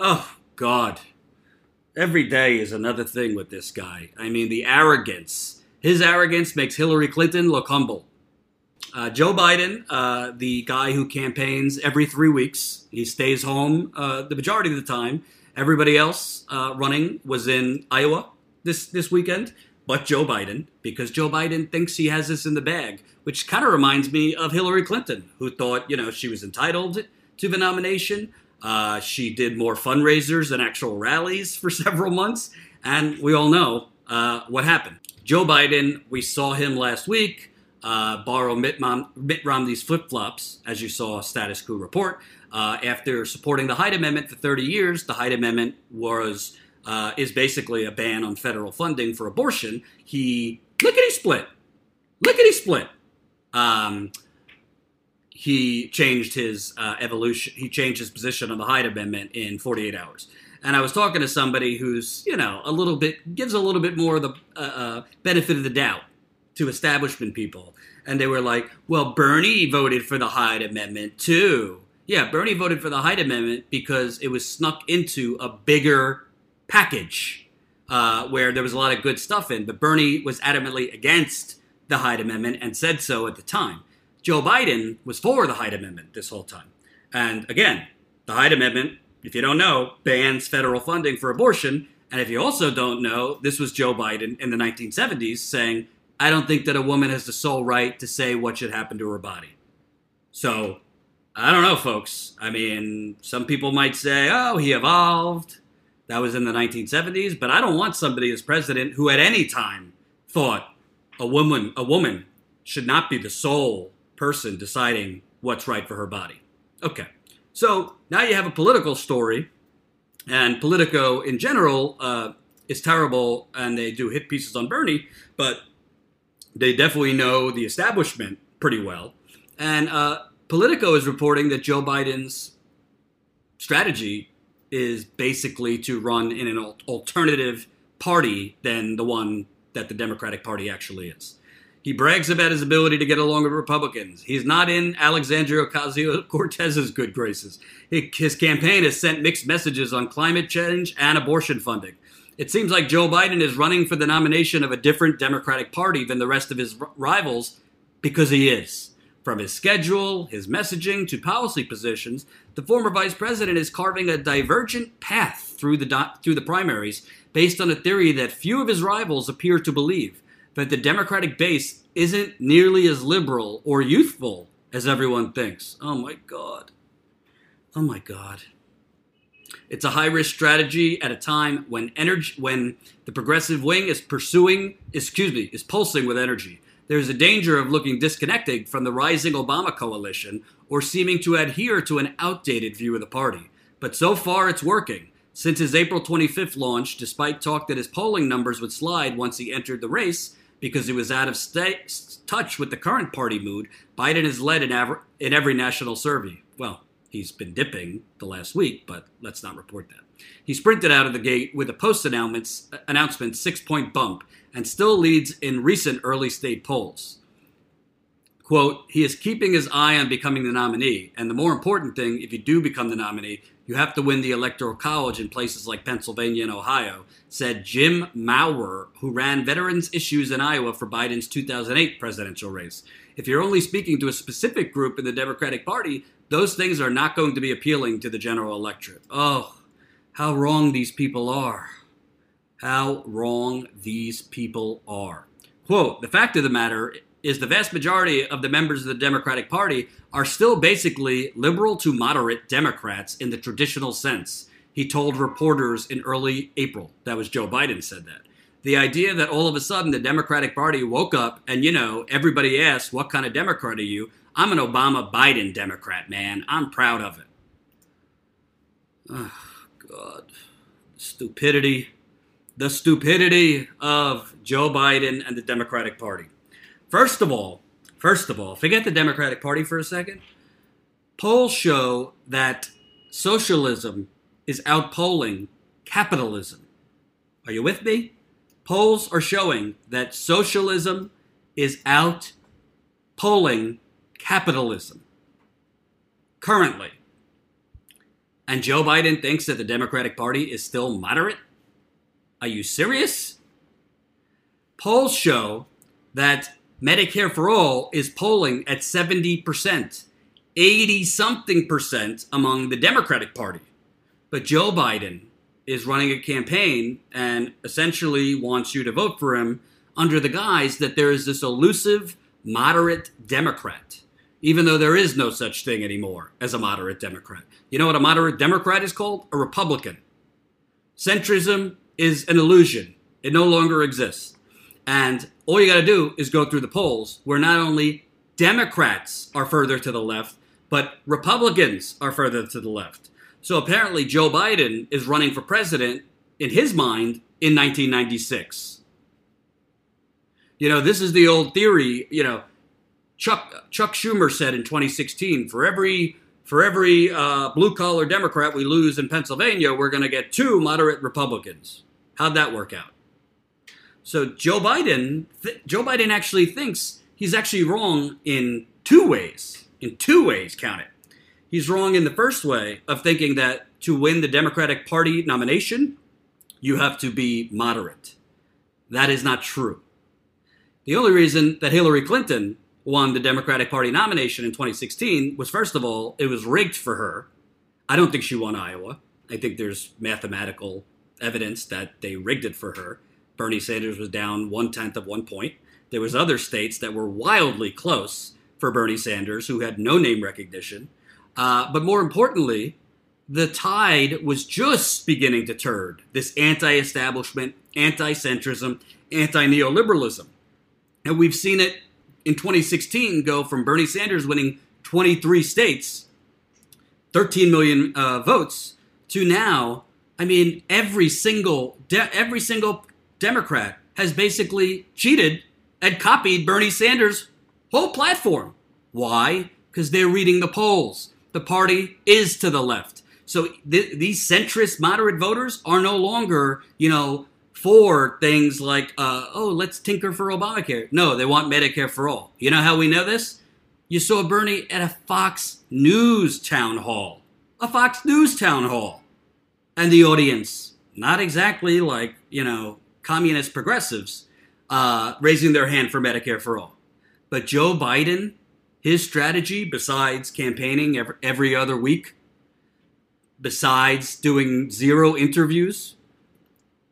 Oh, God. Every day is another thing with this guy. I mean, the arrogance. His arrogance makes Hillary Clinton look humble. Joe Biden, the guy who campaigns every 3 weeks, he stays home the majority of the time. Everybody else running was in Iowa this weekend, but Joe Biden, because Joe Biden thinks he has this in the bag, which kind of reminds me of Hillary Clinton, who thought, she was entitled to the nomination. She did more fundraisers than actual rallies for several months. And we all know what happened. Joe Biden, we saw him last week borrow Mitt Romney's flip-flops, as you saw a Status Coup report. After supporting the Hyde Amendment for 30 years, the Hyde Amendment is basically a ban on federal funding for abortion. He lickety-split. He changed his evolution. He changed his position on the Hyde Amendment in 48 hours. And I was talking to somebody who's, gives a little bit more of the benefit of the doubt to establishment people. And they were like, well, Bernie voted for the Hyde Amendment too. Yeah, Bernie voted for the Hyde Amendment because it was snuck into a bigger package where there was a lot of good stuff in. But Bernie was adamantly against the Hyde Amendment and said so at the time. Joe Biden was for the Hyde Amendment this whole time. And again, the Hyde Amendment, if you don't know, bans federal funding for abortion. And if you also don't know, this was Joe Biden in the 1970s saying, I don't think that a woman has the sole right to say what should happen to her body. So, I don't know, folks. I mean, some people might say, oh, he evolved. That was in the 1970s. But I don't want somebody as president who at any time thought a woman should not be the sole person deciding what's right for her body. Okay. So now you have a political story, and Politico in general is terrible, and they do hit pieces on Bernie, but they definitely know the establishment pretty well. And Politico is reporting that Joe Biden's strategy is basically to run in an alternative party than the one that the Democratic Party actually is. He brags about his ability to get along with Republicans. He's not in Alexandria Ocasio-Cortez's good graces. His campaign has sent mixed messages on climate change and abortion funding. It seems like Joe Biden is running for the nomination of a different Democratic Party than the rest of his rivals because he is. From his schedule, his messaging, to policy positions, the former vice president is carving a divergent path through the primaries based on a theory that few of his rivals appear to believe. But the Democratic base isn't nearly as liberal or youthful as everyone thinks. Oh, my God. It's a high-risk strategy at a time when the progressive wing is pulsing with energy. There's a danger of looking disconnected from the rising Obama coalition or seeming to adhere to an outdated view of the party. But so far, it's working. Since his April 25th launch, despite talk that his polling numbers would slide once he entered the race, because he was out of touch with the current party mood, Biden has led in every national survey. Well, he's been dipping the last week, but let's not report that. He sprinted out of the gate with a post-announcement 6-point bump and still leads in recent early-state polls. Quote, he is keeping his eye on becoming the nominee. And the more important thing, if you do become the nominee, you have to win the Electoral College in places like Pennsylvania and Ohio, said Jim Maurer, who ran veterans issues in Iowa for Biden's 2008 presidential race. If you're only speaking to a specific group in the Democratic Party, those things are not going to be appealing to the general electorate. Oh, how wrong these people are. How wrong these people are. Quote, the fact of the matter is the vast majority of the members of the Democratic Party are still basically liberal to moderate Democrats in the traditional sense, he told reporters in early April. That was Joe Biden said that. The idea that all of a sudden the Democratic Party woke up and, everybody asked, what kind of Democrat are you? I'm an Obama-Biden Democrat, man. I'm proud of it. Oh, God. Stupidity. The stupidity of Joe Biden and the Democratic Party. First of all, forget the Democratic Party for a second. Polls show that socialism is outpolling capitalism. Are you with me? Polls are showing that socialism is outpolling capitalism currently. And Joe Biden thinks that the Democratic Party is still moderate? Are you serious? Polls show that Medicare for All is polling at 70%, 80-something percent among the Democratic Party. But Joe Biden is running a campaign and essentially wants you to vote for him under the guise that there is this elusive moderate Democrat, even though there is no such thing anymore as a moderate Democrat. You know what a moderate Democrat is called? A Republican. Centrism is an illusion. It no longer exists. And all you got to do is go through the polls where not only Democrats are further to the left, but Republicans are further to the left. So apparently Joe Biden is running for president, in his mind, in 1996. You know, this is the old theory, you know, Chuck Schumer said in 2016, for every blue-collar Democrat we lose in Pennsylvania, we're going to get 2 moderate Republicans. How'd that work out? So Joe Biden actually thinks he's actually wrong in 2 ways. In 2 ways, count it. He's wrong in the first way of thinking that to win the Democratic Party nomination, you have to be moderate. That is not true. The only reason that Hillary Clinton won the Democratic Party nomination in 2016 was, first of all, it was rigged for her. I don't think she won Iowa. I think there's mathematical evidence that they rigged it for her. Bernie Sanders was down 0.1 point. There was other states that were wildly close for Bernie Sanders, who had no name recognition. But more importantly, the tide was just beginning to turn, this anti-establishment, anti-centrism, anti-neoliberalism. And we've seen it in 2016 go from Bernie Sanders winning 23 states, 13 million votes, to now, I mean, every single Democrat has basically cheated and copied Bernie Sanders' whole platform. Why? Because they're reading the polls. The party is to the left. So these centrist moderate voters are no longer, you know, for things like, let's tinker for Obamacare. No, they want Medicare for all. You know how we know this? You saw Bernie at a Fox News town hall. A Fox News town hall. And the audience, not exactly like, you know, communist progressives, raising their hand for Medicare for all. But Joe Biden, his strategy, besides campaigning every other week, besides doing 0 interviews,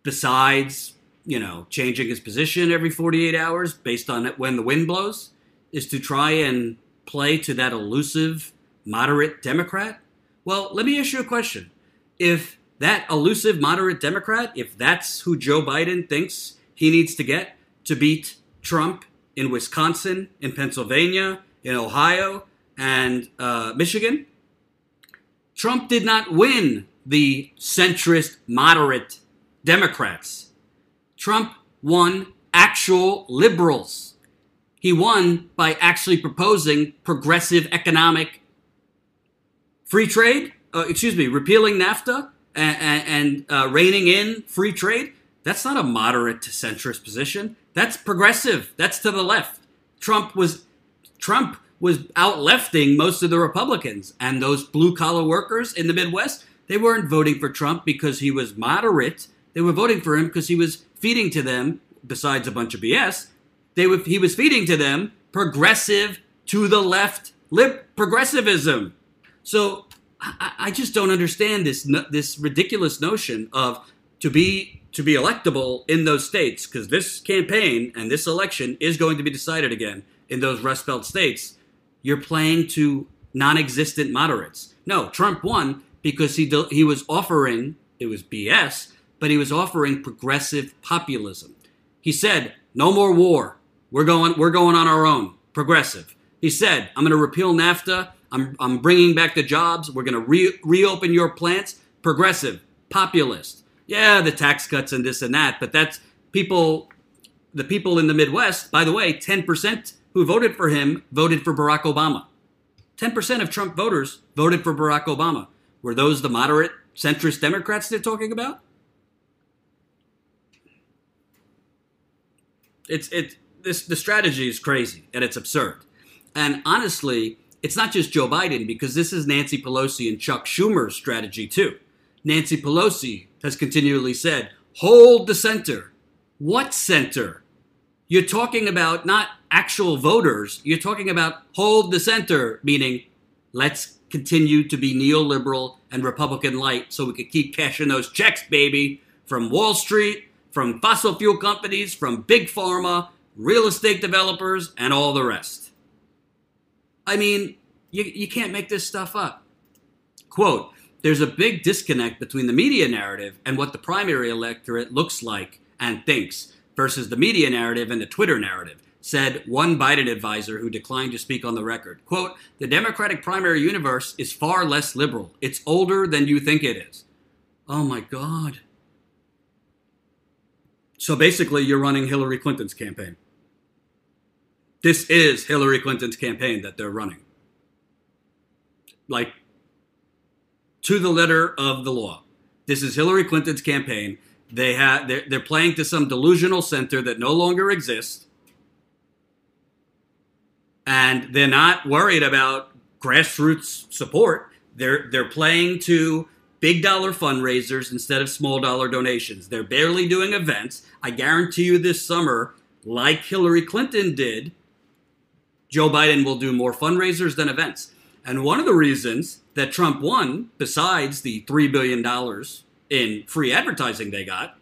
besides, you know, changing his position every 48 hours based on when the wind blows, is to try and play to that elusive moderate Democrat. Well, let me ask you a question. If that elusive moderate Democrat, if that's who Joe Biden thinks he needs to get to beat Trump in Wisconsin, in Pennsylvania, in Ohio and Michigan, Trump did not win the centrist moderate Democrats. Trump won actual liberals. He won by actually proposing progressive economic free trade, repealing NAFTA and reining in free trade. That's not a moderate to centrist position. That's progressive. That's to the left. Trump was outlefting most of the Republicans, and those blue-collar workers in the Midwest, they weren't voting for Trump because he was moderate. They were voting for him because he was feeding to them, besides a bunch of BS, he was feeding to them progressive, to-the-left progressivism. So I just don't understand this ridiculous notion of to be electable in those states, because this campaign and this election is going to be decided again in those Rust Belt states. You're playing to non-existent moderates. No, Trump won because he was offering, it was BS, but he was offering progressive populism. He said, no more war. We're going on our own. Progressive. He said, I'm going to repeal NAFTA. I'm bringing back the jobs. We're going to reopen your plants. Progressive. Populist. Yeah, the tax cuts and this and that, but that's people, the people in the Midwest, by the way, 10% who voted for him voted for Barack Obama. 10% of Trump voters voted for Barack Obama. Were those the moderate centrist Democrats they're talking about? The strategy is crazy and it's absurd. And honestly, it's not just Joe Biden, because this is Nancy Pelosi and Chuck Schumer's strategy too. Nancy Pelosi has continually said, hold the center. What center? You're talking about not actual voters. You're talking about hold the center, meaning let's continue to be neoliberal and Republican light so we can keep cashing those checks, baby, from Wall Street, from fossil fuel companies, from big pharma, real estate developers, and all the rest. I mean, you can't make this stuff up. Quote, there's a big disconnect between the media narrative and what the primary electorate looks like and thinks versus the media narrative and the Twitter narrative, said one Biden advisor who declined to speak on the record. Quote, the Democratic primary universe is far less liberal. It's older than you think it is. Oh my God. So basically, you're running Hillary Clinton's campaign. This is Hillary Clinton's campaign that they're running. Like, to the letter of the law. This is Hillary Clinton's campaign. They're playing to some delusional center that no longer exists. And they're not worried about grassroots support. They're playing to big dollar fundraisers instead of small dollar donations. They're barely doing events. I guarantee you this summer, like Hillary Clinton did, Joe Biden will do more fundraisers than events. And one of the reasons that Trump won, besides the $3 billion in free advertising they got,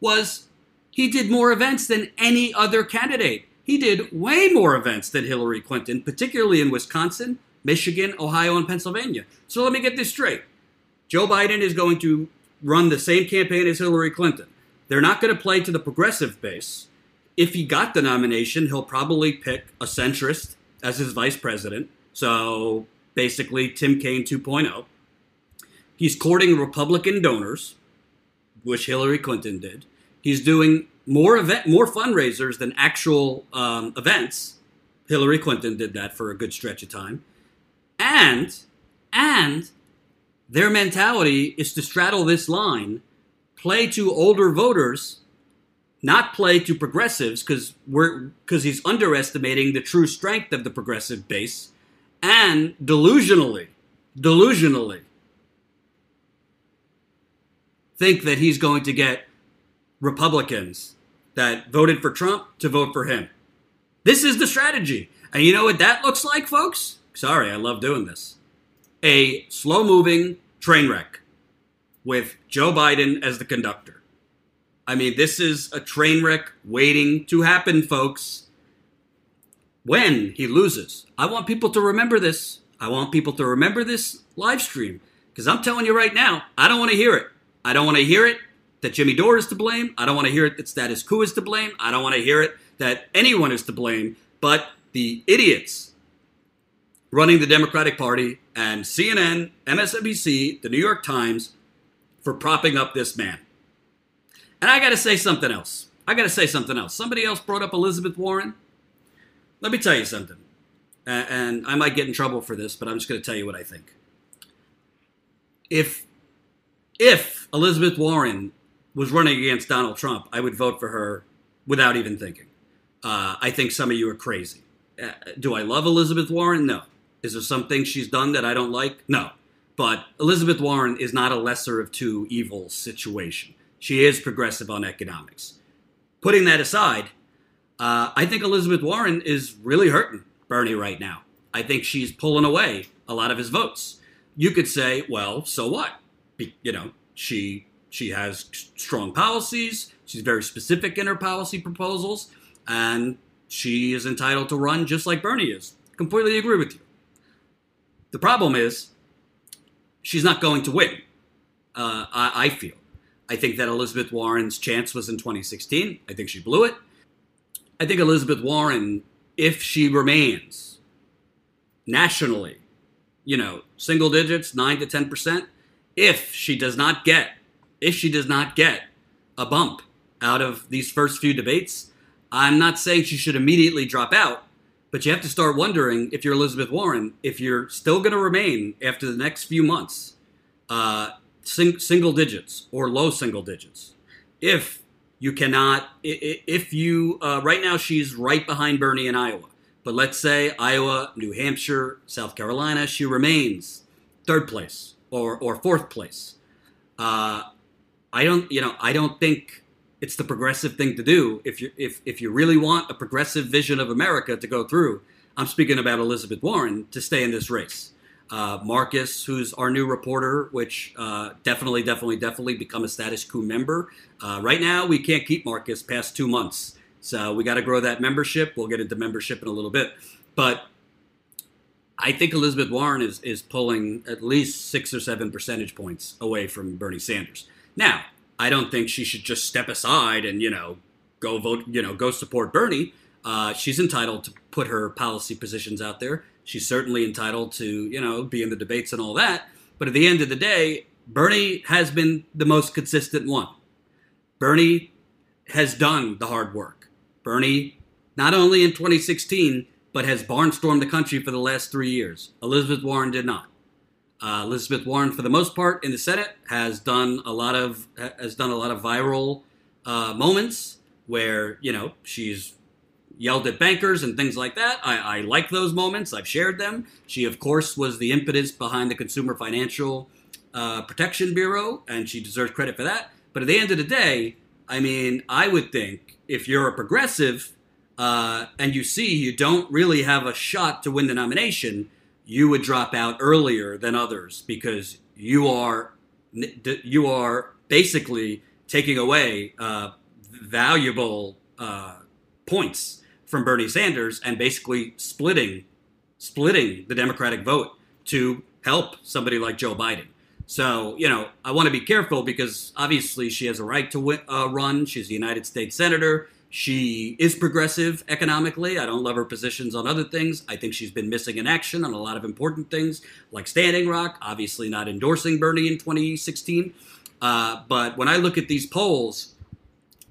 was he did more events than any other candidate. He did way more events than Hillary Clinton, particularly in Wisconsin, Michigan, Ohio, and Pennsylvania. So let me get this straight. Joe Biden is going to run the same campaign as Hillary Clinton. They're not going to play to the progressive base. If he got the nomination, he'll probably pick a centrist as his vice president. So basically Tim Kaine 2.0. He's courting Republican donors, which Hillary Clinton did. He's doing more fundraisers than actual events. Hillary Clinton did that for a good stretch of time. And their mentality is to straddle this line, play to older voters, not play to progressives, because he's underestimating the true strength of the progressive base, and delusionally think that he's going to get Republicans that voted for Trump to vote for him. This is the strategy. And you know what that looks like, folks? Sorry, I love doing this. A slow-moving train wreck with Joe Biden as the conductor. I mean, this is a train wreck waiting to happen, folks, when he loses. I want people to remember this. I want people to remember this live stream, because I'm telling you right now, I don't want to hear it. I don't want to hear it that Jimmy Dore is to blame. I don't want to hear it that Status Coup is to blame. I don't want to hear it that anyone is to blame, but the idiots running the Democratic Party and CNN, MSNBC, the New York Times for propping up this man. And I got to say something else. Somebody else brought up Elizabeth Warren. Let me tell you something. And I might get in trouble for this, but I'm just going to tell you what I think. If Elizabeth Warren was running against Donald Trump, I would vote for her without even thinking. I think some of you are crazy. Do I love Elizabeth Warren? No. Is there something she's done that I don't like? No. But Elizabeth Warren is not a lesser of two evils situation. She is progressive on economics. Putting that aside, I think Elizabeth Warren is really hurting Bernie right now. I think she's pulling away a lot of his votes. You could say, well, so what? She has strong policies. She's very specific in her policy proposals, and she is entitled to run just like Bernie is. Completely agree with you. The problem is she's not going to win. I feel. I think that Elizabeth Warren's chance was in 2016. I think she blew it. I think Elizabeth Warren, if she remains nationally, single digits, 9 to 10%. If she does not get a bump out of these first few debates, I'm not saying she should immediately drop out, but you have to start wondering if you're Elizabeth Warren, if you're still going to remain after the next few months, single digits or low single digits. If you right now she's right behind Bernie in Iowa. But let's say Iowa, New Hampshire, South Carolina, she remains third place or fourth place. I don't think it's the progressive thing to do if you really want a progressive vision of America to go through. I'm speaking about Elizabeth Warren to stay in this race. Marcus, who's our new reporter, which definitely become a Status Coup member. Right now, we can't keep Marcus past 2 months. So we got to grow that membership. We'll get into membership in a little bit. But I think Elizabeth Warren is pulling at least 6 or 7 percentage points away from Bernie Sanders. Now, I don't think she should just step aside and, go vote, go support Bernie. She's entitled to put her policy positions out there. She's certainly entitled to, be in the debates and all that. But at the end of the day, Bernie has been the most consistent one. Bernie has done the hard work. Bernie, not only in 2016, but has barnstormed the country for the last 3 years. Elizabeth Warren did not. Elizabeth Warren, for the most part, in the Senate, has done a lot of viral moments where she's yelled at bankers and things like that. I like those moments. I've shared them. She, of course, was the impetus behind the Consumer Financial Protection Bureau, and she deserves credit for that. But at the end of the day, I would think, if you're a progressive and you see you don't really have a shot to win the nomination, you would drop out earlier than others because you are basically taking away valuable points from Bernie Sanders and basically splitting the Democratic vote to help somebody like Joe Biden. So, I want to be careful because obviously she has a right to run. She's a United States senator. She is progressive economically. I don't love her positions on other things. I think she's been missing in action on a lot of important things like Standing Rock, obviously not endorsing Bernie in 2016. But when I look at these polls,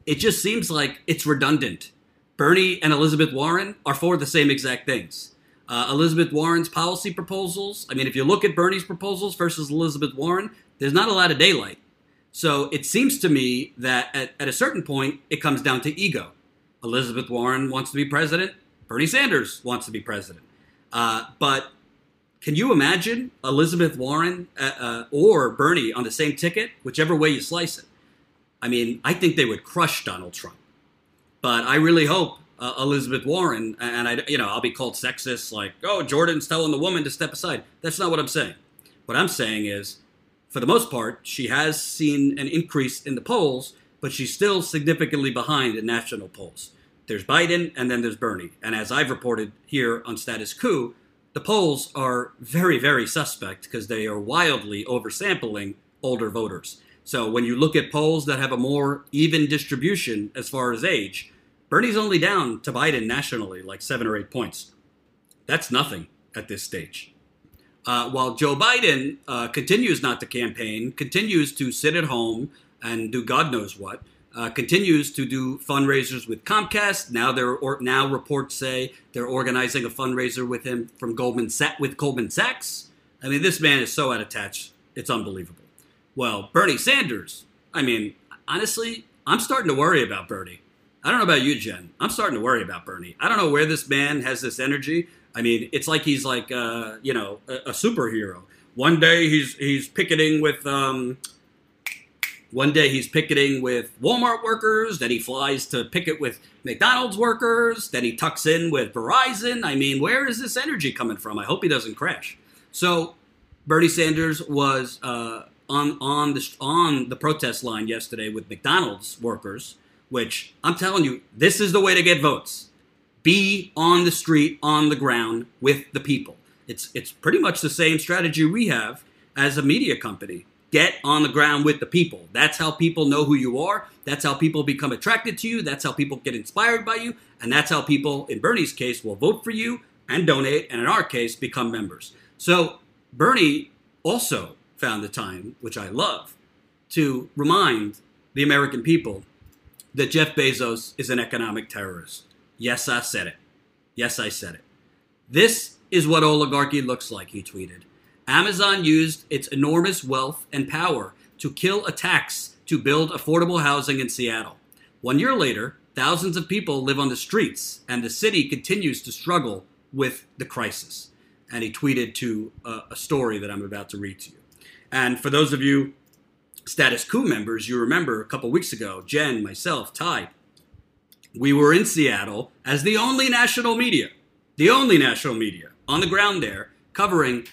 it just seems like it's redundant. Bernie and Elizabeth Warren are for the same exact things. Elizabeth Warren's policy proposals, if you look at Bernie's proposals versus Elizabeth Warren, there's not a lot of daylight. So it seems to me that at a certain point, it comes down to ego. Elizabeth Warren wants to be president. Bernie Sanders wants to be president. But can you imagine Elizabeth Warren or Bernie on the same ticket, whichever way you slice it? I think they would crush Donald Trump. But I really hope Elizabeth Warren, and I'll be called sexist, like, oh, Jordan's telling the woman to step aside. That's not what I'm saying. What I'm saying is, for the most part, she has seen an increase in the polls, but she's still significantly behind in national polls. There's Biden, and then there's Bernie. And as I've reported here on Status Coup, the polls are very, very suspect because they are wildly oversampling older voters. So when you look at polls that have a more even distribution as far as age, Bernie's only down to Biden nationally, like 7 or 8 points. That's nothing at this stage. While Joe Biden continues not to campaign, continues to sit at home and do God knows what, continues to do fundraisers with Comcast. Now reports say they're organizing a fundraiser with him from Goldman Sachs. This man is so out of touch, it's unbelievable. Well, Bernie Sanders, honestly, I'm starting to worry about Bernie. I don't know about you, Jen. I'm starting to worry about Bernie. I don't know where this man has this energy. It's like he's like, a superhero. One day he's picketing with, Walmart workers. Then he flies to picket with McDonald's workers. Then he tucks in with Verizon. Where is this energy coming from? I hope he doesn't crash. So Bernie Sanders was on the protest line yesterday with McDonald's workers, which I'm telling you, this is the way to get votes. Be on the street, on the ground with the people. It's pretty much the same strategy we have as a media company. Get on the ground with the people. That's how people know who you are. That's how people become attracted to you. That's how people get inspired by you. And that's how people, in Bernie's case, will vote for you and donate, and in our case, become members. So Bernie also found the time, which I love, to remind the American people that Jeff Bezos is an economic terrorist. Yes, I said it. Yes, I said it. This is what oligarchy looks like, he tweeted. Amazon used its enormous wealth and power to kill a tax to build affordable housing in Seattle. 1 year later, Thousands of people live on the streets, and the city continues to struggle with the crisis. And he tweeted to a story that I'm about to read to you. And for those of you Status Coup members, you remember a couple weeks ago, Jen, myself, Ty, we were in Seattle as the only national media on the ground there covering,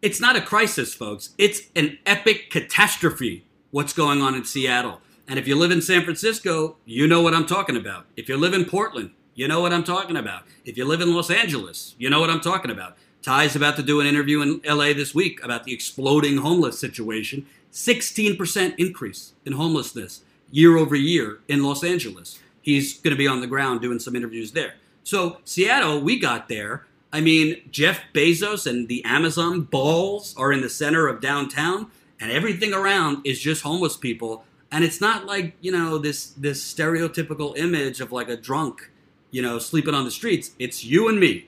it's not a crisis, folks. It's an epic catastrophe, what's going on in Seattle. And if you live in San Francisco, you know what I'm talking about. If you live in Portland, you know what I'm talking about. If you live in Los Angeles, you know what I'm talking about. Ty's about to do an interview in LA this week about the exploding homeless situation. 16% increase in homelessness year over year in Los Angeles. He's going to be on the ground doing some interviews there. So Seattle, we got there. I mean, Jeff Bezos and the Amazon balls are in the center of downtown, and everything around is just homeless people. And it's not like, you know, this stereotypical image of like a drunk, you know, sleeping on the streets. It's you and me.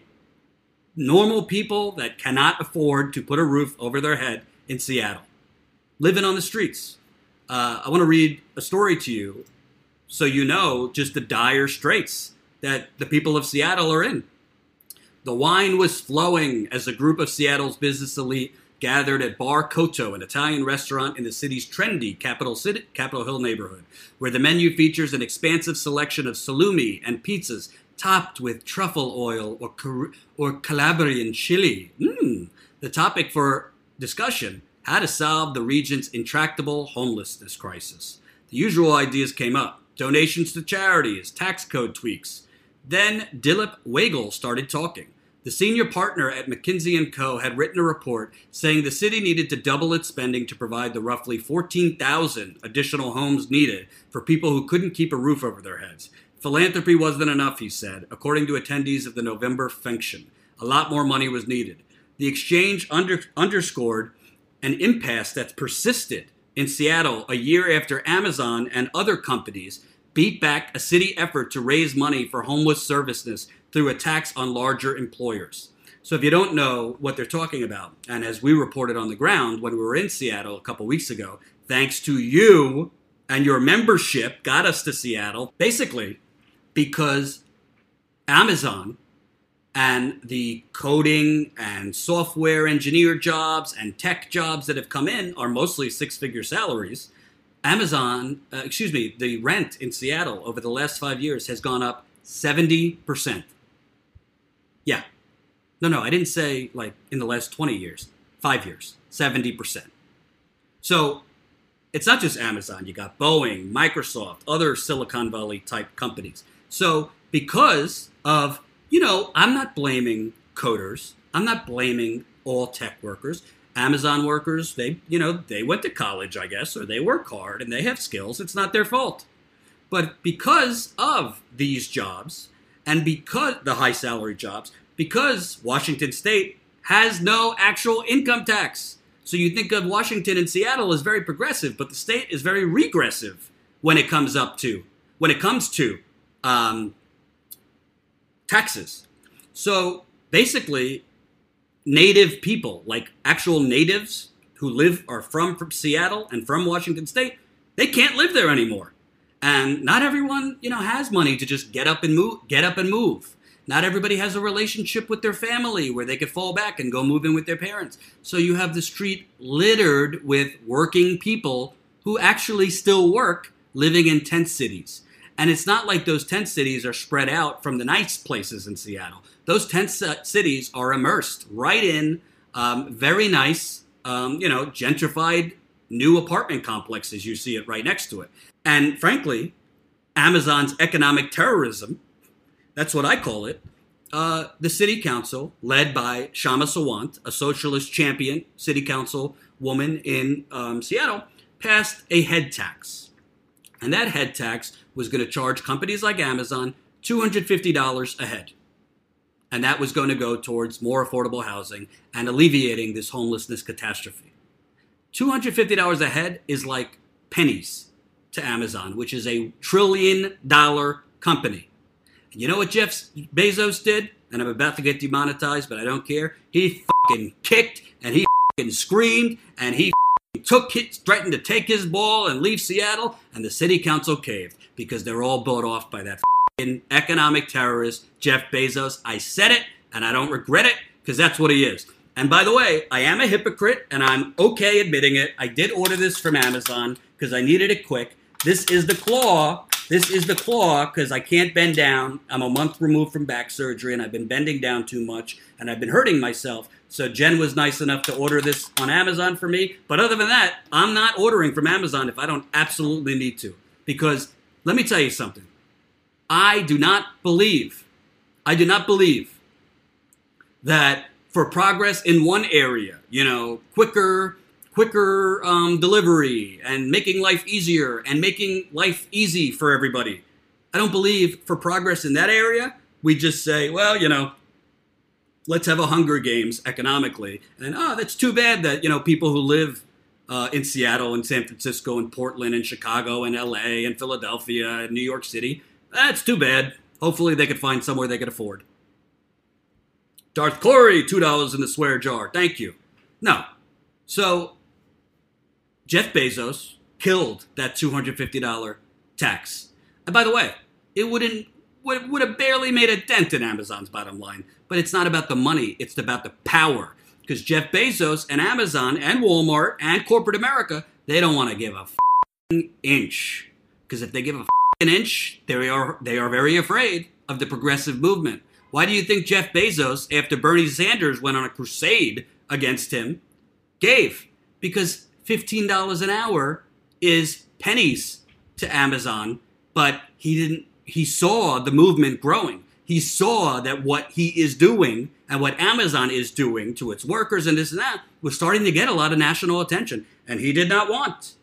Normal people that cannot afford to put a roof over their head in Seattle, living on the streets. I want to read a story to you so you know just the dire straits that the people of Seattle are in. The wine was flowing as a group of Seattle's business elite gathered at Bar Cotto, an Italian restaurant in the city's trendy Capitol Hill neighborhood, where the menu features an expansive selection of salumi and pizzas topped with truffle oil or Calabrian chili. The topic for discussion: how to solve the region's intractable homelessness crisis. The usual ideas came up: donations to charities, tax code tweaks. Then Dilip Wagle started talking. The senior partner at McKinsey & Co. had written a report saying the city needed to double its spending to provide the roughly 14,000 additional homes needed for people who couldn't keep a roof over their heads. Philanthropy wasn't enough, he said, according to attendees of the November function. A lot more money was needed. The exchange underscored an impasse that's persisted in Seattle a year after Amazon and other companies beat back a city effort to raise money for homeless services through a tax on larger employers. So if you don't know what they're talking about, and as we reported on the ground when we were in Seattle a couple weeks ago, thanks to you and your membership got us to Seattle, basically because Amazon and the coding and software engineer jobs and tech jobs that have come in are mostly six-figure salaries. The rent in Seattle over the last 5 years has gone up 70%. Yeah. No, I didn't say like in the last 20 years. 5 years, 70%. So it's not just Amazon. You got Boeing, Microsoft, other Silicon Valley type companies. So because of, you know, I'm not blaming coders. I'm not blaming all tech workers. Amazon workers, they went to college, I guess, or they work hard and they have skills. It's not their fault. But because of these jobs and because the high salary jobs, because Washington State has no actual income tax. So you think of Washington and Seattle as very progressive, but the state is very regressive when it comes to taxes. So basically, native people, like actual natives who are from Seattle and from Washington State, they can't live there anymore. And not everyone, you know, has money to just get up and move. Not everybody has a relationship with their family where they could fall back and go move in with their parents. So you have the street littered with working people who actually still work, living in tent cities. And it's not like those tent cities are spread out from the nice places in Seattle. Those tent cities are immersed right in very nice, gentrified new apartment complexes. You see it right next to it. And frankly, Amazon's economic terrorism, that's what I call it, the city council, led by Kshama Sawant, a socialist champion city council woman in Seattle, passed a head tax. And that head tax was going to charge companies like Amazon $250 a head. And that was going to go towards more affordable housing and alleviating this homelessness catastrophe. $250 a head is like pennies to Amazon, which is a $1 trillion company. And you know what Jeff Bezos did? And I'm about to get demonetized, but I don't care. He fucking kicked and he fucking screamed and he fucking threatened to take his ball and leave Seattle, and the city council caved because they're all bought off by that economic terrorist, Jeff Bezos. I said it, and I don't regret it, because that's what he is. And by the way, I am a hypocrite, and I'm okay admitting it. I did order this from Amazon because I needed it quick. This is the claw. This is the claw because I can't bend down. I'm a month removed from back surgery, and I've been bending down too much, and I've been hurting myself. So Jen was nice enough to order this on Amazon for me. But other than that, I'm not ordering from Amazon if I don't absolutely need to. Because let me tell you something. I do not believe that for progress in one area, you know, quicker delivery and making life easier and making life easy for everybody. I don't believe for progress in that area, we just say, well, you know, let's have a Hunger Games economically. And, oh, that's too bad that, you know, people who live in Seattle and San Francisco and Portland and Chicago and L.A. and Philadelphia and New York City, that's too bad. Hopefully they could find somewhere they could afford. Darth Corey, $2 in the swear jar. Thank you. No. So Jeff Bezos killed that $250 tax. And by the way, it would have barely made a dent in Amazon's bottom line. But it's not about the money. It's about the power. Because Jeff Bezos and Amazon and Walmart and corporate America, they don't want to give a f***ing inch. Because if they give a f***ing inch, they are very afraid of the progressive movement. Why do you think Jeff Bezos, after Bernie Sanders went on a crusade against him, gave? Because $15 an hour is pennies to Amazon, but he saw the movement growing. He saw that what he is doing and what Amazon is doing to its workers and this and that was starting to get a lot of national attention. And he did not want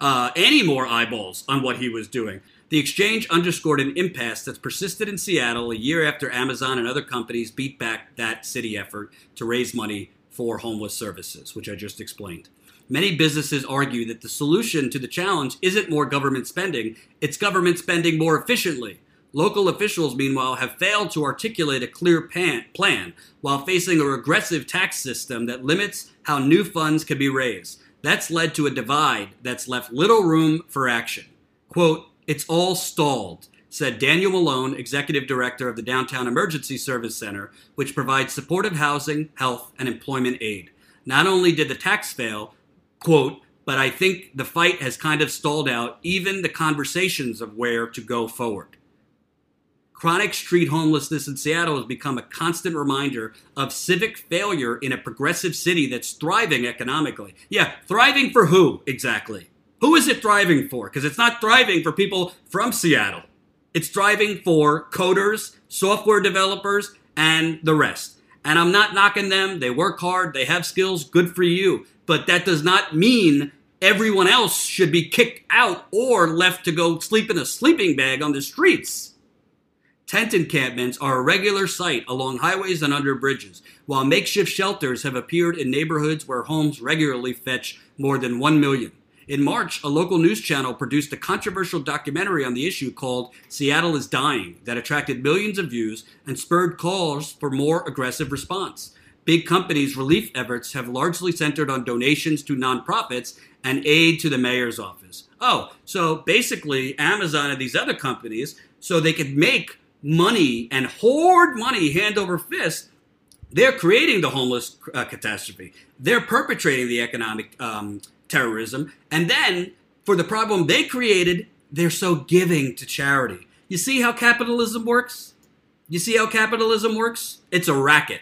any more eyeballs on what he was doing. The exchange underscored an impasse that's persisted in Seattle a year after Amazon and other companies beat back that city effort to raise money for homeless services, which I just explained. Many businesses argue that the solution to the challenge isn't more government spending, it's government spending more efficiently. Local officials, meanwhile, have failed to articulate a clear plan while facing a regressive tax system that limits how new funds can be raised. That's led to a divide that's left little room for action. Quote, "It's all stalled," said Daniel Malone, executive director of the Downtown Emergency Service Center, which provides supportive housing, health, and employment aid. Not only did the tax fail, quote, "but I think the fight has kind of stalled out, even the conversations of where to go forward." Chronic street homelessness in Seattle has become a constant reminder of civic failure in a progressive city that's thriving economically. Yeah, thriving for who exactly? Who is it thriving for? Because it's not thriving for people from Seattle. It's thriving for coders, software developers, and the rest. And I'm not knocking them. They work hard. They have skills. Good for you. But that does not mean everyone else should be kicked out or left to go sleep in a sleeping bag on the streets. Tent encampments are a regular sight along highways and under bridges, while makeshift shelters have appeared in neighborhoods where homes regularly fetch more than $1 million. In March, a local news channel produced a controversial documentary on the issue called Seattle is Dying that attracted millions of views and spurred calls for more aggressive response. Big companies' relief efforts have largely centered on donations to nonprofits and aid to the mayor's office. Oh, so basically Amazon and these other companies, so they could make money and hoard money hand over fist, they're creating the homeless catastrophe. They're perpetrating the economic terrorism, and then for the problem they created, they're so giving to charity. You see how capitalism works? It's a racket.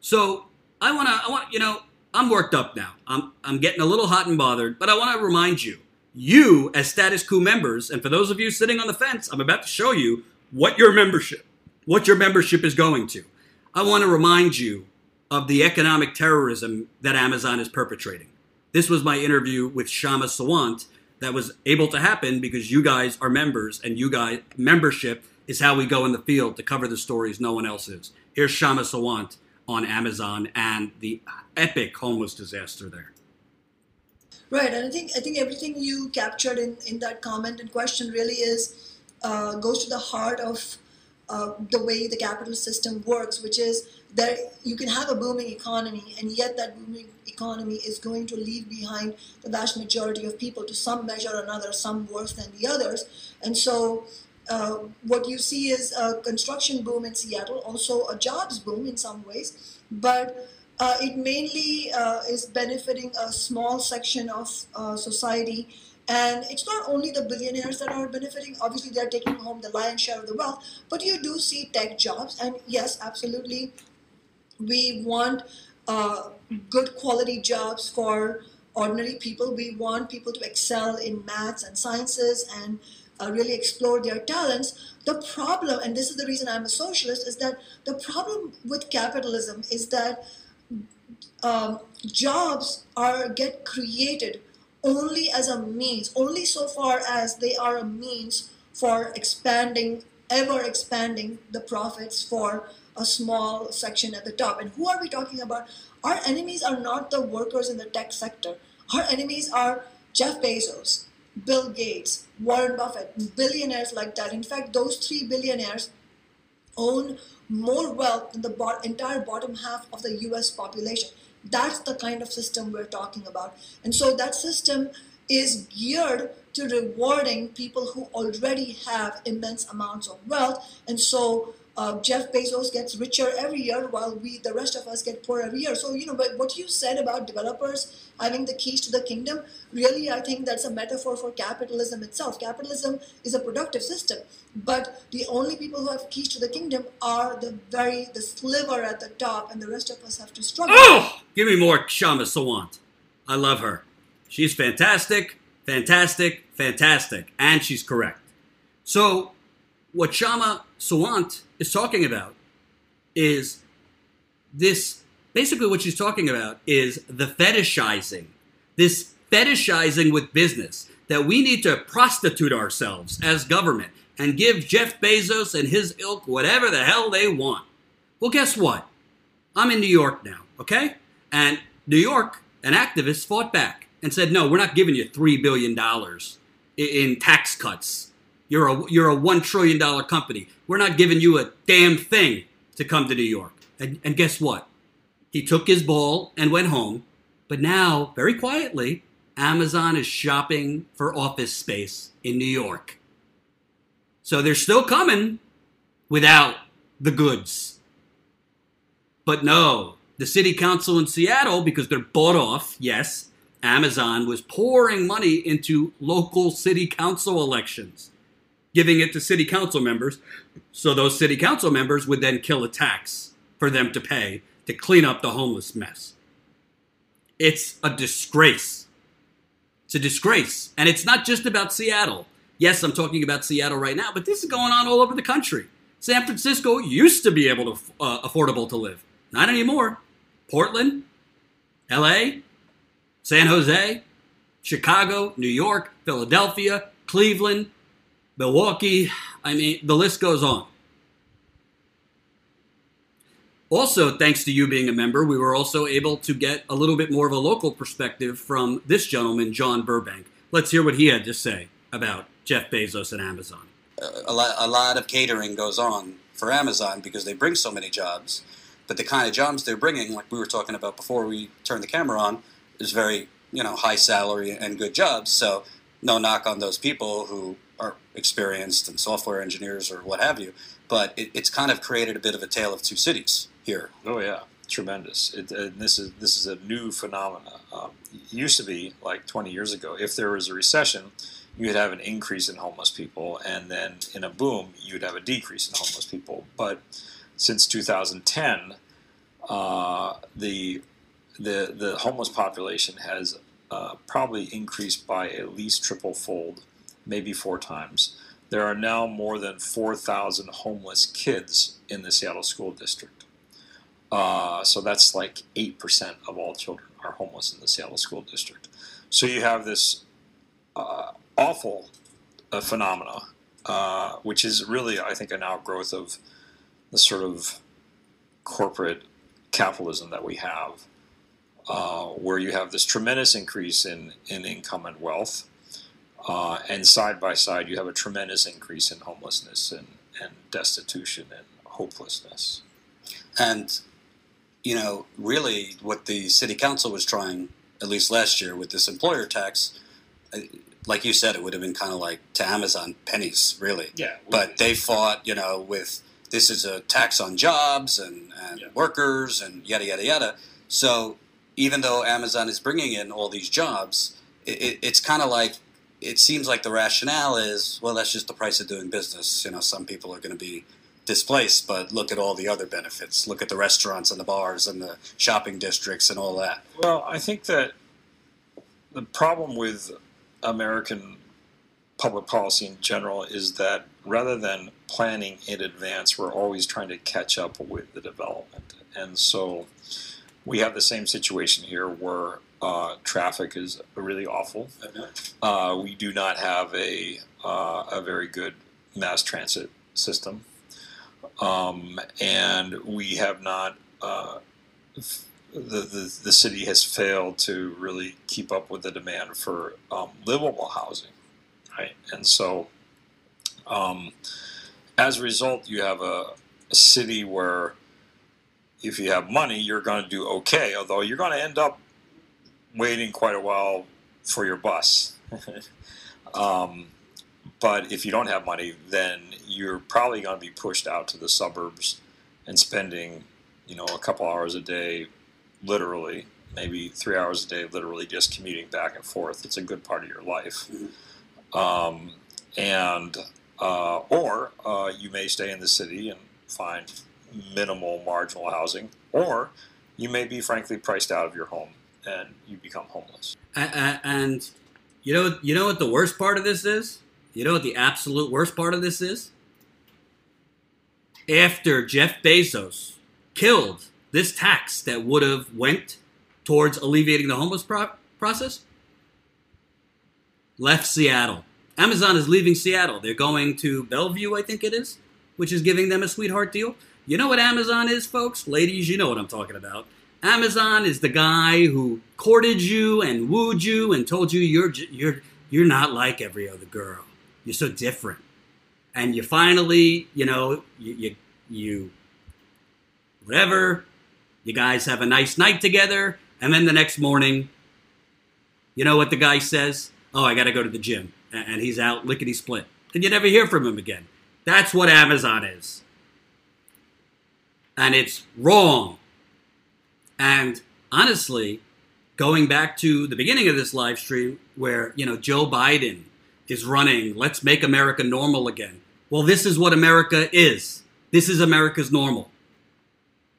So I want you know, I'm worked up now. I'm getting a little hot and bothered, but I want to remind you as Status Coup members, and for those of you sitting on the fence, I'm about to show you what your membership is going to. I want to remind you of the economic terrorism that Amazon is perpetrating. This was my interview with Kshama Sawant that was able to happen because you guys are members, and you guys, membership is how we go in the field to cover the stories no one else is. Here's Kshama Sawant on Amazon and the epic homeless disaster there. Right, and I think everything you captured in that comment and question really goes to the heart of the way the capitalist system works, which is that you can have a booming economy, and yet that booming economy is going to leave behind the vast majority of people to some measure or another, some worse than the others. And so what you see is a construction boom in Seattle, also a jobs boom in some ways, but it mainly is benefiting a small section of society. And it's not only the billionaires that are benefiting. Obviously, they're taking home the lion's share of the wealth. But you do see tech jobs. And yes, absolutely, we want good quality jobs for ordinary people. We want people to excel in maths and sciences and really explore their talents. The problem, and this is the reason I'm a socialist, is that the problem with capitalism is that jobs get created only as a means, only so far as they are a means for expanding, ever expanding the profits for a small section at the top. And who are we talking about? Our enemies are not the workers in the tech sector. Our enemies are Jeff Bezos, Bill Gates, Warren Buffett, billionaires like that. In fact, those three billionaires own more wealth than the entire bottom half of the US population. That's the kind of system we're talking about. And so that system is geared to rewarding people who already have immense amounts of wealth. And so Jeff Bezos gets richer every year while the rest of us get poorer every year. So, you know, but what you said about developers having the keys to the kingdom, really, I think that's a metaphor for capitalism itself. Capitalism is a productive system, but the only people who have keys to the kingdom are the sliver at the top, and the rest of us have to struggle. Oh! Give me more Kshama Sawant. I love her. She's fantastic, fantastic, fantastic, and she's correct. So what Kshama Sawant is talking about is this, basically what she's talking about is the fetishizing, this fetishizing with business, that we need to prostitute ourselves as government and give Jeff Bezos and his ilk whatever the hell they want. Well, guess what? I'm in New York now, okay? And New York, an activist fought back and said, no, we're not giving you $3 billion in tax cuts. You're a $1 trillion company. We're not giving you a damn thing to come to New York. And guess what? He took his ball and went home. But now, very quietly, Amazon is shopping for office space in New York. So they're still coming without the goods. But no, the city council in Seattle, because they're bought off, yes, Amazon was pouring money into local city council elections, giving it to city council members, so those city council members would then kill a tax for them to pay to clean up the homeless mess. It's a disgrace. It's a disgrace. And it's not just about Seattle. Yes, I'm talking about Seattle right now, but this is going on all over the country. San Francisco used to be able to affordable to live. Not anymore. Portland, LA, San Jose, Chicago, New York, Philadelphia, Cleveland, Milwaukee, I mean, the list goes on. Also, thanks to you being a member, we were also able to get a little bit more of a local perspective from this gentleman, John Burbank. Let's hear what he had to say about Jeff Bezos and Amazon. A lot of catering goes on for Amazon because they bring so many jobs, but the kind of jobs they're bringing, like we were talking about before we turned the camera on, is very, high salary and good jobs, so no knock on those people who are experienced and software engineers or what have you, but it's kind of created a bit of a tale of two cities here. Oh yeah, tremendous. This is a new phenomenon. It used to be like 20 years ago, if there was a recession, you'd have an increase in homeless people, and then in a boom, you'd have a decrease in homeless people. But since 2010, the homeless population has probably increased by at least triple-fold, maybe four times. There are now more than 4,000 homeless kids in the Seattle School District. So that's like 8% of all children are homeless in the Seattle School District. So you have this awful phenomena, which is really, I think, an outgrowth of the sort of corporate capitalism that we have, where you have this tremendous increase in income and wealth, and side by side, you have a tremendous increase in homelessness and, and destitution and hopelessness. And, you know, really what the city council was trying, at least last year with this employer tax, like you said, it would have been kind of like to Amazon pennies, really. Yeah. But they fought, you know, with this is a tax on jobs and workers and yada, yada, yada. So even though Amazon is bringing in all these jobs, it's kind of like, it seems like the rationale is, well, that's just the price of doing business. You know, some people are going to be displaced, but look at all the other benefits. Look at the restaurants and the bars and the shopping districts and all that. Well, I think that the problem with American public policy in general is that rather than planning in advance, we're always trying to catch up with the development. And so we have the same situation here where traffic is really awful. We do not have a very good mass transit system. And we have not, the city has failed to really keep up with the demand for livable housing, right? And so as a result, you have a city where if you have money, you're going to do okay, although you're going to end up waiting quite a while for your bus. But if you don't have money, then you're probably going to be pushed out to the suburbs and spending, you know, a couple hours a day, literally, maybe 3 hours a day, literally just commuting back and forth. It's a good part of your life. Or you may stay in the city and find minimal marginal housing, or you may be frankly priced out of your home and you become homeless. And you know what the worst part of this is? You know what the absolute worst part of this is? After Jeff Bezos killed this tax that would have went towards alleviating the homeless process, left Seattle. Amazon is leaving Seattle. They're going to Bellevue, I think it is, which is giving them a sweetheart deal. You know what Amazon is, folks? Ladies, you know what I'm talking about. Amazon is the guy who courted you and wooed you and told you you're not like every other girl. You're so different. And you finally, you know, you whatever, you guys have a nice night together, and then the next morning, you know what the guy says? Oh, I got to go to the gym. And he's out lickety-split. And you never hear from him again. That's what Amazon is. And it's wrong. And honestly, going back to the beginning of this live stream where, you know, Joe Biden is running, let's make America normal again. Well, this is what America is. This is America's normal.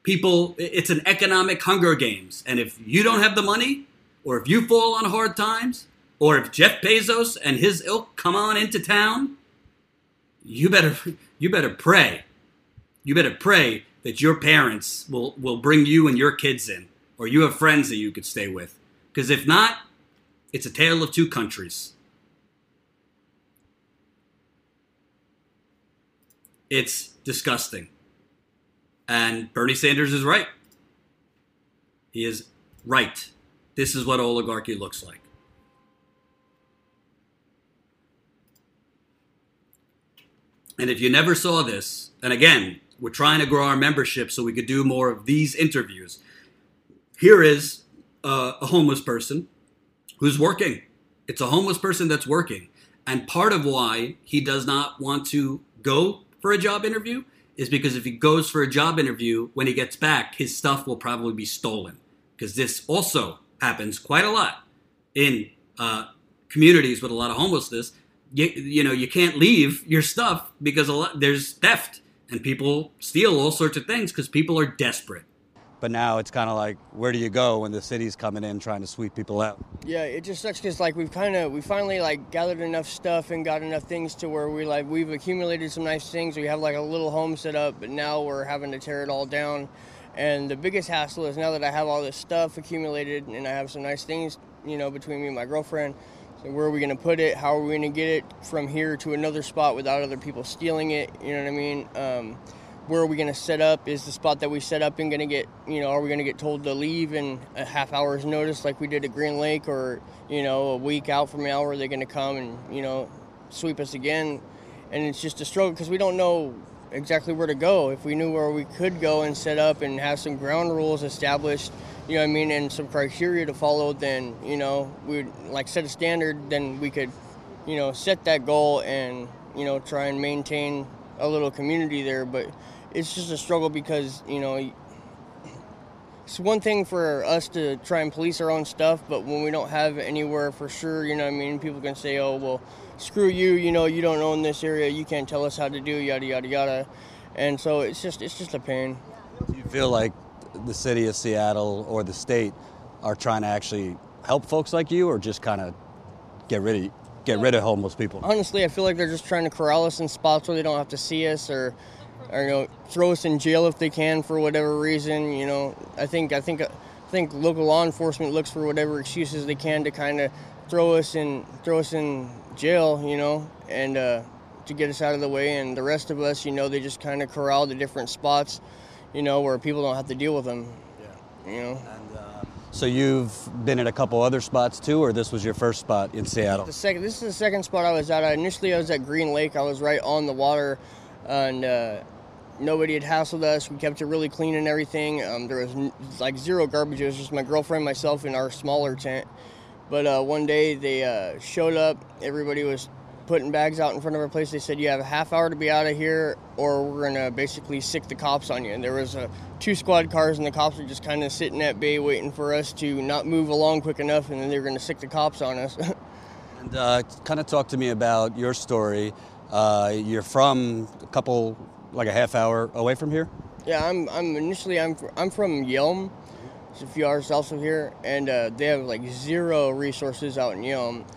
People, it's an economic Hunger Games. And if you don't have the money, or if you fall on hard times, or if Jeff Bezos and his ilk come on into town, you better pray. You better pray that your parents will bring you and your kids in, or you have friends that you could stay with. Because if not, it's a tale of two countries. It's disgusting. And Bernie Sanders is right. He is right. This is what oligarchy looks like. And if you never saw this, and again, we're trying to grow our membership so we could do more of these interviews. Here is a homeless person who's working. It's a homeless person that's working. And part of why he does not want to go for a job interview is because if he goes for a job interview, when he gets back, his stuff will probably be stolen. Because this also happens quite a lot in communities with a lot of homelessness. You know, you can't leave your stuff because there's theft and people steal all sorts of things because people are desperate. But now it's kind of like, where do you go when the city's coming in trying to sweep people out? Yeah, it just sucks because like we finally like gathered enough stuff and got enough things to where we've accumulated some nice things. We have like a little home set up, but now we're having to tear it all down. And the biggest hassle is now that I have all this stuff accumulated and I have some nice things, you know, between me and my girlfriend. So where are we going to put it? How are we going to get it from here to another spot without other people stealing it? You know what I mean? Where are we going to set up? Is the spot that we set up and going to get, you know, are we going to get told to leave in a half hour's notice like we did at Green Lake, or, you know, a week out from now, are they going to come and, you know, sweep us again? and it's just a struggle because we don't know exactly where to go. If we knew where we could go and set up and have some ground rules established, you know what I mean, and some criteria to follow, then, you know, we would, like, set a standard, then we could, you know, set that goal and, you know, try and maintain a little community there. But it's just a struggle because, you know, it's one thing for us to try and police our own stuff, but when we don't have anywhere for sure, you know what I mean, people can say, oh, well, screw you, you know, you don't own this area, you can't tell us how to do, yada, yada, yada. And so it's just a pain. Do you feel like the city of Seattle or the state are trying to actually help folks like you, or just kind of get rid of homeless people? Honestly, I feel like they're just trying to corral us in spots where they don't have to see us, or you know, throw us in jail if they can for whatever reason. You know, I think local law enforcement looks for whatever excuses they can to kind of throw us in jail, you know, and to get us out of the way. And the rest of us, you know, they just kind of corral to different spots, you know, where people don't have to deal with them. Yeah. You know. And, so you've been at a couple other spots too, or this was your first spot in Seattle? This is the second spot I was at. Initially, I was at Green Lake. I was right on the water, and nobody had hassled us. We kept it really clean and everything. There was like zero garbage. It was just my girlfriend, myself, and our smaller tent. But one day they showed up. Everybody was putting bags out in front of our place. They said, you have a half hour to be out of here or we're going to basically sick the cops on you. And there was two squad cars, and the cops were just kind of sitting at bay waiting for us to not move along quick enough, and then they were going to sick the cops on us. And kind of talk to me about your story. You're from like a half hour away from here? Yeah, I'm from Yelm. It's a few hours south of here, and they have like zero resources out in Yelm.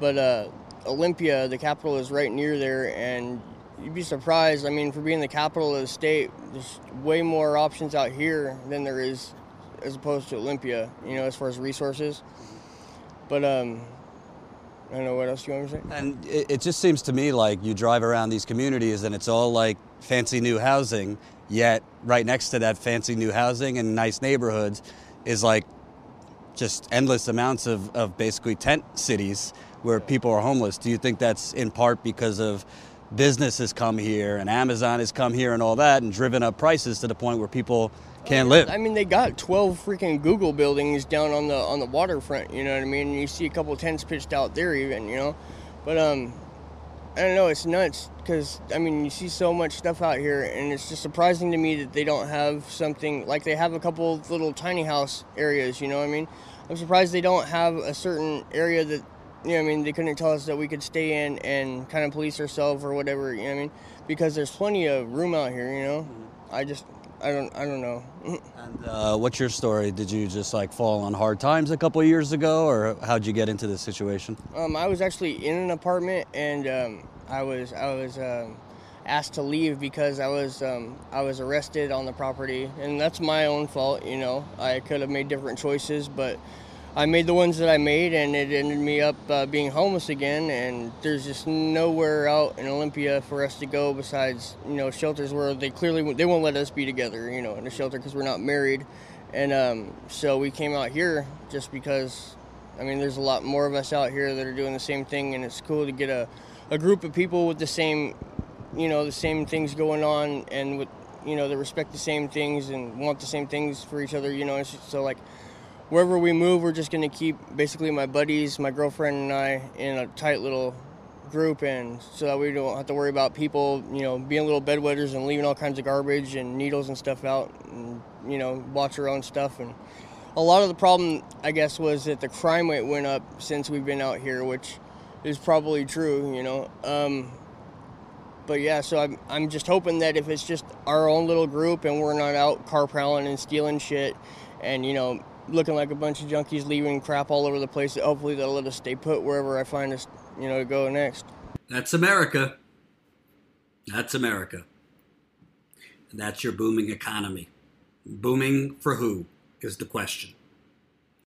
But Olympia, the capital, is right near there, and you'd be surprised. I mean, for being the capital of the state, there's way more options out here than there is as opposed to Olympia, you know, as far as resources. But I don't know, what else you want me to say? And it just seems to me like you drive around these communities and it's all like fancy new housing, yet right next to that fancy new housing and nice neighborhoods is like just endless amounts of basically tent cities where people are homeless. Do you think that's in part because of business has come here and Amazon has come here and all that and driven up prices to the point where people can't live? I mean, they got 12 freaking Google buildings down on the waterfront, you know what I mean? And you see a couple of tents pitched out there even, you know? But I don't know, it's nuts because, I mean, you see so much stuff out here, and it's just surprising to me that they don't have something, like they have a couple of little tiny house areas, you know what I mean? I'm surprised they don't have a certain area that, you know what I mean, they couldn't tell us that we could stay in and kind of police ourselves or whatever, you know what I mean? Because there's plenty of room out here, you know? I don't know. And what's your story? Did you just like fall on hard times a couple of years ago, or how'd you get into this situation? I was actually in an apartment, and I was asked to leave because I was arrested on the property, and that's my own fault. You know, I could have made different choices, but I made the ones that I made, and it ended me up being homeless again. And there's just nowhere out in Olympia for us to go besides, you know, shelters where they won't let us be together, you know, in a shelter because we're not married. And so we came out here just because, I mean, there's a lot more of us out here that are doing the same thing, and it's cool to get a group of people with the same, you know, the same things going on, and with, you know, they respect the same things and want the same things for each other, you know. So like, wherever we move, we're just going to keep basically my buddies, my girlfriend, and I in a tight little group, and so that we don't have to worry about people, you know, being little bedwetters and leaving all kinds of garbage and needles and stuff out, and, you know, watch our own stuff. And a lot of the problem, I guess, was that the crime rate went up since we've been out here, which is probably true, you know. But yeah, so I'm just hoping that if it's just our own little group and we're not out car prowling and stealing shit and, you know, looking like a bunch of junkies leaving crap all over the place, that hopefully that'll let us stay put wherever I find us, you know, to go next. That's America. That's America. And that's your booming economy. Booming for who is the question.